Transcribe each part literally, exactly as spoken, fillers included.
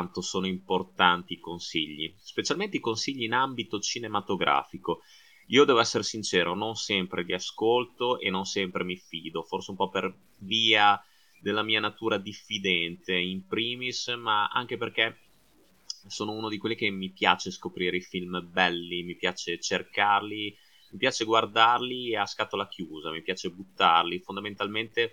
quanto sono importanti i consigli, specialmente i consigli in ambito cinematografico. Io devo essere sincero, non sempre li ascolto e non sempre mi fido, forse un po' per via della mia natura diffidente in primis, ma anche perché sono uno di quelli che mi piace scoprire i film belli, mi piace cercarli, mi piace guardarli a scatola chiusa, mi piace buttarli, fondamentalmente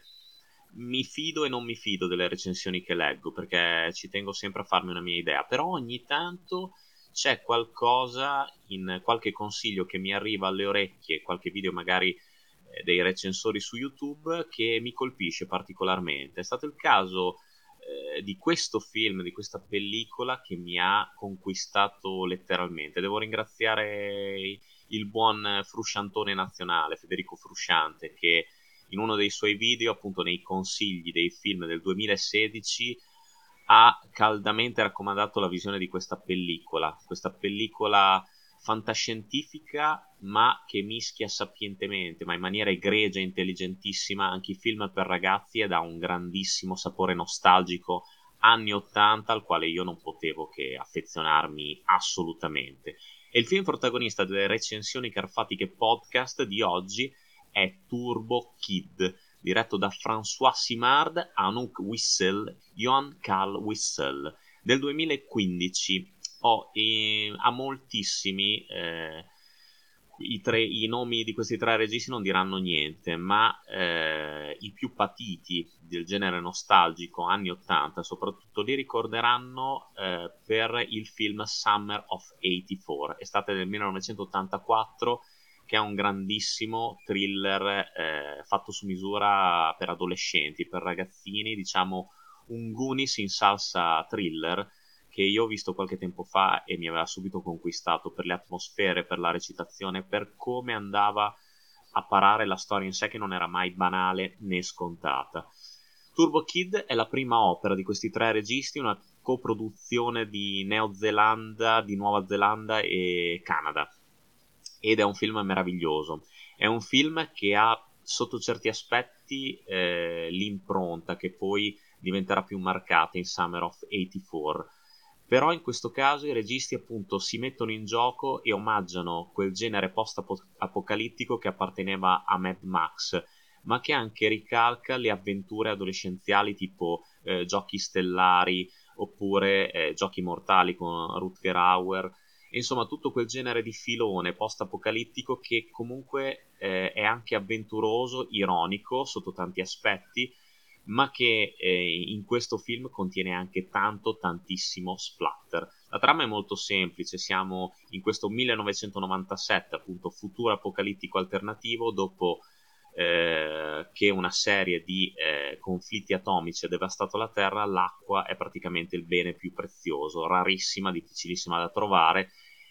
mi fido e non mi fido delle recensioni che leggo, perché ci tengo sempre a farmi una mia idea, però ogni tanto c'è qualcosa in qualche consiglio che mi arriva alle orecchie, qualche video magari dei recensori su YouTube che mi colpisce particolarmente. È stato il caso eh, di questo film, di questa pellicola che mi ha conquistato letteralmente. Devo ringraziare il buon Frusciantone nazionale, Federico Frusciante, che in uno dei suoi video, appunto nei consigli dei film del duemilasedici, ha caldamente raccomandato la visione di questa pellicola, questa pellicola fantascientifica ma che mischia sapientemente, ma in maniera egregia e intelligentissima, anche i film per ragazzi, ed ha un grandissimo sapore nostalgico anni ottanta al quale io non potevo che affezionarmi assolutamente. E il film protagonista delle recensioni carfatiche podcast di oggi è Turbo Kid, diretto da François Simard, Anouk Whissel, Johan Carl Whissel, del duemilaquindici. Ho eh, a moltissimi, eh, i, tre, i nomi di questi tre registi non diranno niente, ma eh, i più patiti del genere nostalgico anni ottanta, soprattutto li ricorderanno eh, per il film Summer of ottantaquattro, estate del millenovecentottantaquattro, che è un grandissimo thriller eh, fatto su misura per adolescenti, per ragazzini, diciamo un Goonies in salsa thriller, che io ho visto qualche tempo fa e mi aveva subito conquistato per le atmosfere, per la recitazione, per come andava a parare la storia in sé, che non era mai banale né scontata. Turbo Kid è la prima opera di questi tre registi, una coproduzione di Neozelanda, di Nuova Zelanda e Canada. Ed è un film meraviglioso, è un film che ha sotto certi aspetti eh, l'impronta che poi diventerà più marcata in Summer of ottantaquattro, però in questo caso i registi appunto si mettono in gioco e omaggiano quel genere post-apocalittico che apparteneva a Mad Max, ma che anche ricalca le avventure adolescenziali tipo eh, Giochi Stellari oppure eh, Giochi Mortali con Rutger Hauer. Insomma, tutto quel genere di filone post-apocalittico che comunque eh, è anche avventuroso, ironico sotto tanti aspetti, ma che eh, in questo film contiene anche tanto, tantissimo splatter. La trama è molto semplice, siamo in questo millenovecentonovantasette, appunto futuro apocalittico alternativo, dopo eh, che una serie di eh, conflitti atomici ha devastato la Terra, l'acqua è praticamente il bene più prezioso, rarissima, difficilissima da trovare,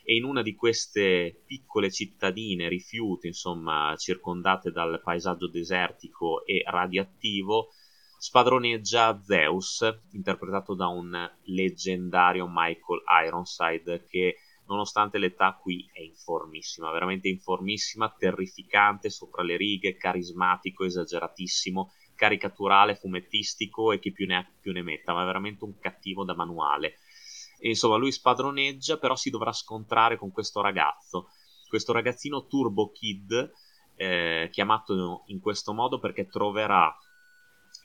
e in una di queste piccole cittadine rifiuti, insomma, circondate dal paesaggio desertico e radioattivo, spadroneggia Zeus, interpretato da un leggendario Michael Ironside, che nonostante l'età qui è informissima, veramente informissima, terrificante, sopra le righe, carismatico, esageratissimo, caricaturale, fumettistico e chi più ne ha più ne metta, ma è veramente un cattivo da manuale. E insomma, lui spadroneggia, però si dovrà scontrare con questo ragazzo, questo ragazzino Turbo Kid, eh, chiamato in questo modo perché troverà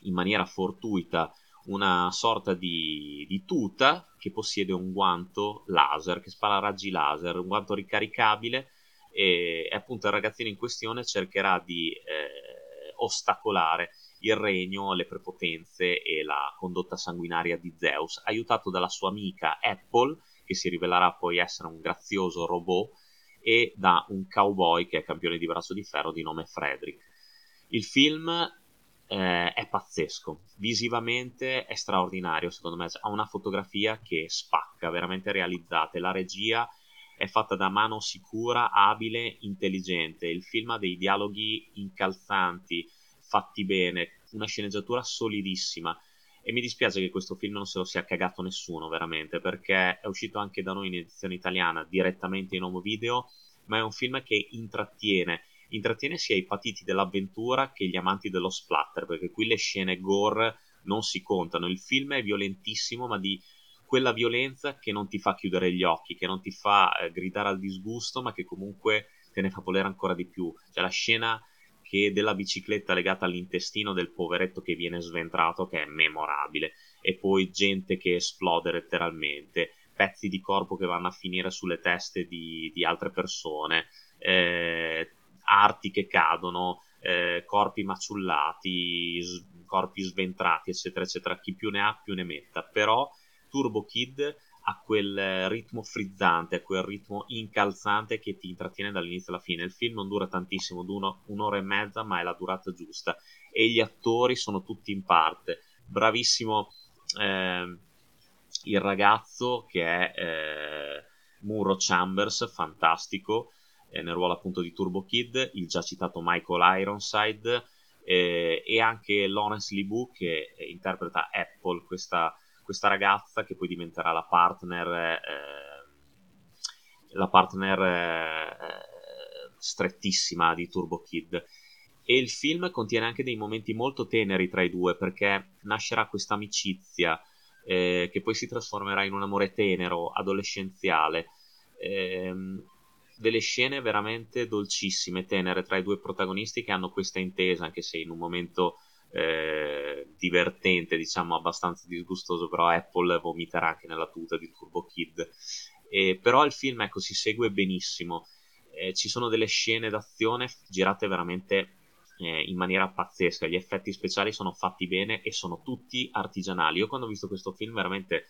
in maniera fortuita una sorta di, di tuta che possiede un guanto laser, che spara raggi laser, un guanto ricaricabile, e appunto il ragazzino in questione cercherà di eh, ostacolare il regno, le prepotenze e la condotta sanguinaria di Zeus, aiutato dalla sua amica Apple, che si rivelerà poi essere un grazioso robot, e da un cowboy che è campione di braccio di ferro di nome Frederick. Il film Eh, è pazzesco, visivamente è straordinario, secondo me ha una fotografia che spacca, veramente realizzata, la regia è fatta da mano sicura, abile, intelligente, il film ha dei dialoghi incalzanti, fatti bene, una sceneggiatura solidissima, e mi dispiace che questo film non se lo sia cagato nessuno veramente, perché è uscito anche da noi in edizione italiana direttamente in home video, ma è un film che intrattiene Intrattiene sia i patiti dell'avventura che gli amanti dello splatter, perché qui le scene gore non si contano. Il film è violentissimo, ma di quella violenza che non ti fa chiudere gli occhi, che non ti fa eh, gridare al disgusto, ma che comunque te ne fa volere ancora di più. Cioè la scena che della bicicletta legata all'intestino del poveretto che viene sventrato, che è memorabile, e poi gente che esplode letteralmente, pezzi di corpo che vanno a finire sulle teste di, di altre persone, eh, arti che cadono, eh, corpi maciullati, s- corpi sventrati, eccetera eccetera. Chi più ne ha più ne metta, però Turbo Kid ha quel ritmo frizzante, a quel ritmo incalzante che ti intrattiene dall'inizio alla fine. Il film non dura tantissimo, dura un'ora e mezza, ma è la durata giusta, e gli attori sono tutti in parte. Bravissimo eh, il ragazzo che è eh, Munro Chambers, fantastico, eh, nel ruolo appunto di Turbo Kid, il già citato Michael Ironside, eh, e anche Lawrence Libu che interpreta Apple, questa questa ragazza che poi diventerà la partner eh, la partner eh, strettissima di Turbo Kid. E il film contiene anche dei momenti molto teneri tra i due, perché nascerà questa amicizia eh, che poi si trasformerà in un amore tenero, adolescenziale, eh, delle scene veramente dolcissime, tenere tra i due protagonisti che hanno questa intesa, anche se in un momento Eh, divertente, diciamo abbastanza disgustoso, però Apple vomiterà anche nella tuta di Turbo Kid. Eh, però il film, ecco, si segue benissimo, eh, ci sono delle scene d'azione girate veramente eh, in maniera pazzesca, gli effetti speciali sono fatti bene e sono tutti artigianali. Io quando ho visto questo film veramente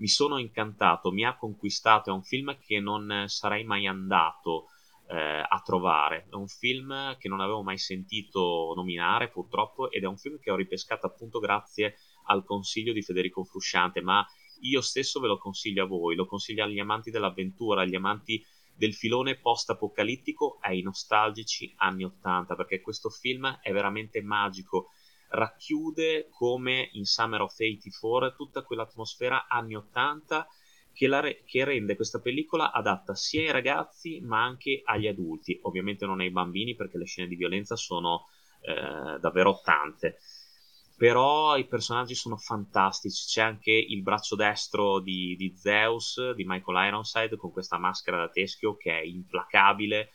mi sono incantato, mi ha conquistato, è un film che non sarei mai andato a trovare, è un film che non avevo mai sentito nominare purtroppo, ed è un film che ho ripescato appunto grazie al consiglio di Federico Frusciante, ma io stesso ve lo consiglio a voi, lo consiglio agli amanti dell'avventura, agli amanti del filone post-apocalittico, ai nostalgici anni ottanta, perché questo film è veramente magico, racchiude come in Summer of ottantaquattro tutta quell'atmosfera anni ottanta Che, la re- che rende questa pellicola adatta sia ai ragazzi ma anche agli adulti, ovviamente non ai bambini perché le scene di violenza sono eh, davvero tante, però i personaggi sono fantastici, c'è anche il braccio destro di, di Zeus, di Michael Ironside, con questa maschera da teschio che è implacabile,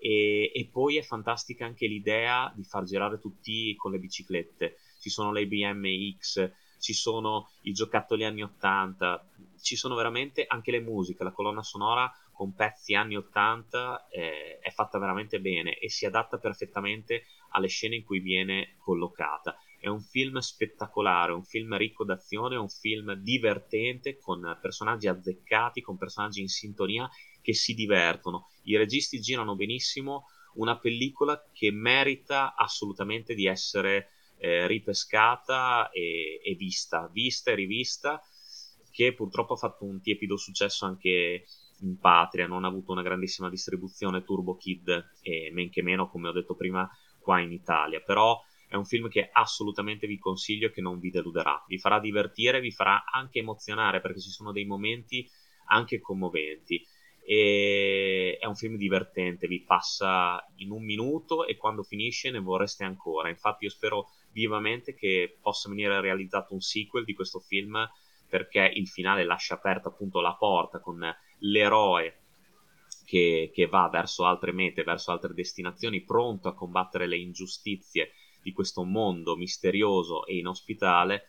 e, e poi è fantastica anche l'idea di far girare tutti con le biciclette, ci sono le B M X, ci sono i giocattoli anni ottanta, ci sono veramente anche le musiche, la colonna sonora con pezzi anni ottanta eh, è fatta veramente bene e si adatta perfettamente alle scene in cui viene collocata. È un film spettacolare, un film ricco d'azione, un film divertente, con personaggi azzeccati, con personaggi in sintonia che si divertono. I registi girano benissimo, una pellicola che merita assolutamente di essere Eh, ripescata e, e vista, vista e rivista, che purtroppo ha fatto un tiepido successo anche in patria, non ha avuto una grandissima distribuzione Turbo Kid e men che meno, come ho detto prima, qua in Italia, però è un film che assolutamente vi consiglio e che non vi deluderà, vi farà divertire, vi farà anche emozionare perché ci sono dei momenti anche commoventi. E è un film divertente, vi passa in un minuto e quando finisce ne vorreste ancora. Infatti io spero vivamente che possa venire realizzato un sequel di questo film, perché il finale lascia aperta appunto la porta con l'eroe che, che va verso altre mete, verso altre destinazioni, pronto a combattere le ingiustizie di questo mondo misterioso e inospitale.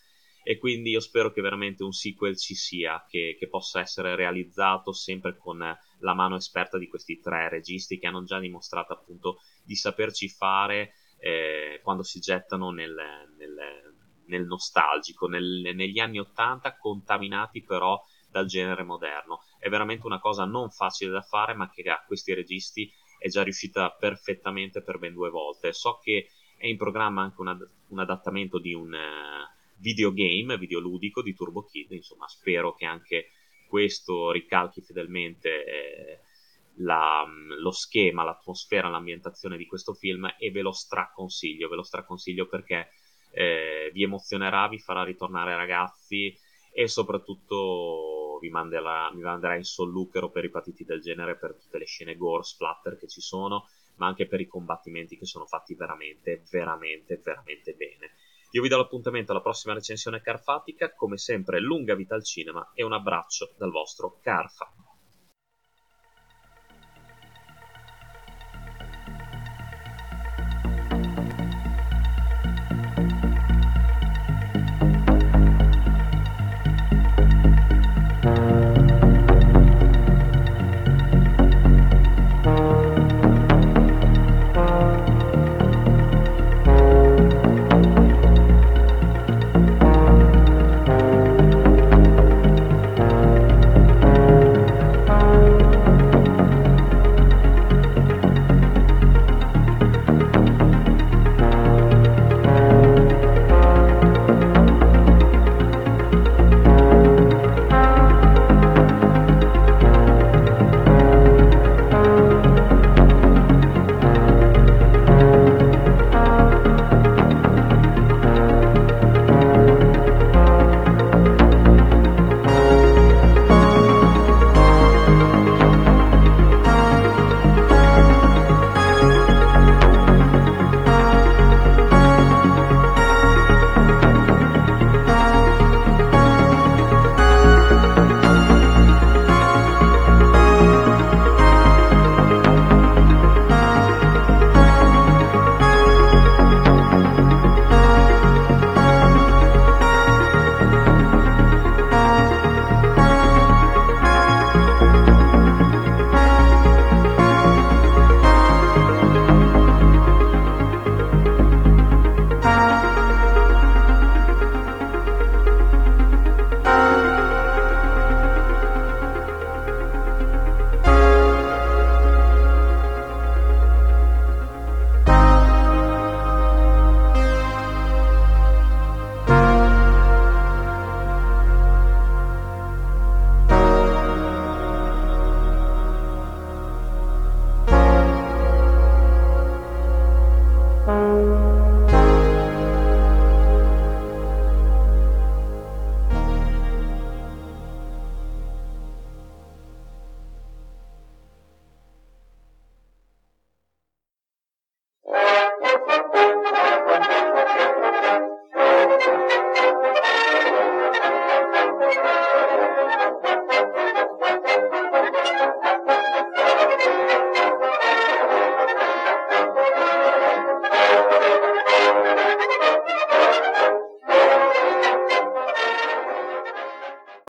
E quindi io spero che veramente un sequel ci sia, che, che possa essere realizzato sempre con la mano esperta di questi tre registi che hanno già dimostrato appunto di saperci fare eh, quando si gettano nel, nel, nel nostalgico, nel, negli anni Ottanta, contaminati però dal genere moderno. È veramente una cosa non facile da fare, ma che a questi registi è già riuscita perfettamente per ben due volte. So che è in programma anche un, ad- un adattamento di un... Eh, videogame, videoludico di Turbo Kid, insomma spero che anche questo ricalchi fedelmente eh, la, lo schema, l'atmosfera, l'ambientazione di questo film, e ve lo straconsiglio, ve lo straconsiglio perché eh, vi emozionerà, vi farà ritornare ragazzi e soprattutto vi manderà, vi manderà in solluchero per i patiti del genere, per tutte le scene gore, splatter che ci sono, ma anche per i combattimenti che sono fatti veramente, veramente, veramente bene. Io vi do l'appuntamento alla prossima recensione carfatica, come sempre lunga vita al cinema e un abbraccio dal vostro Carfa.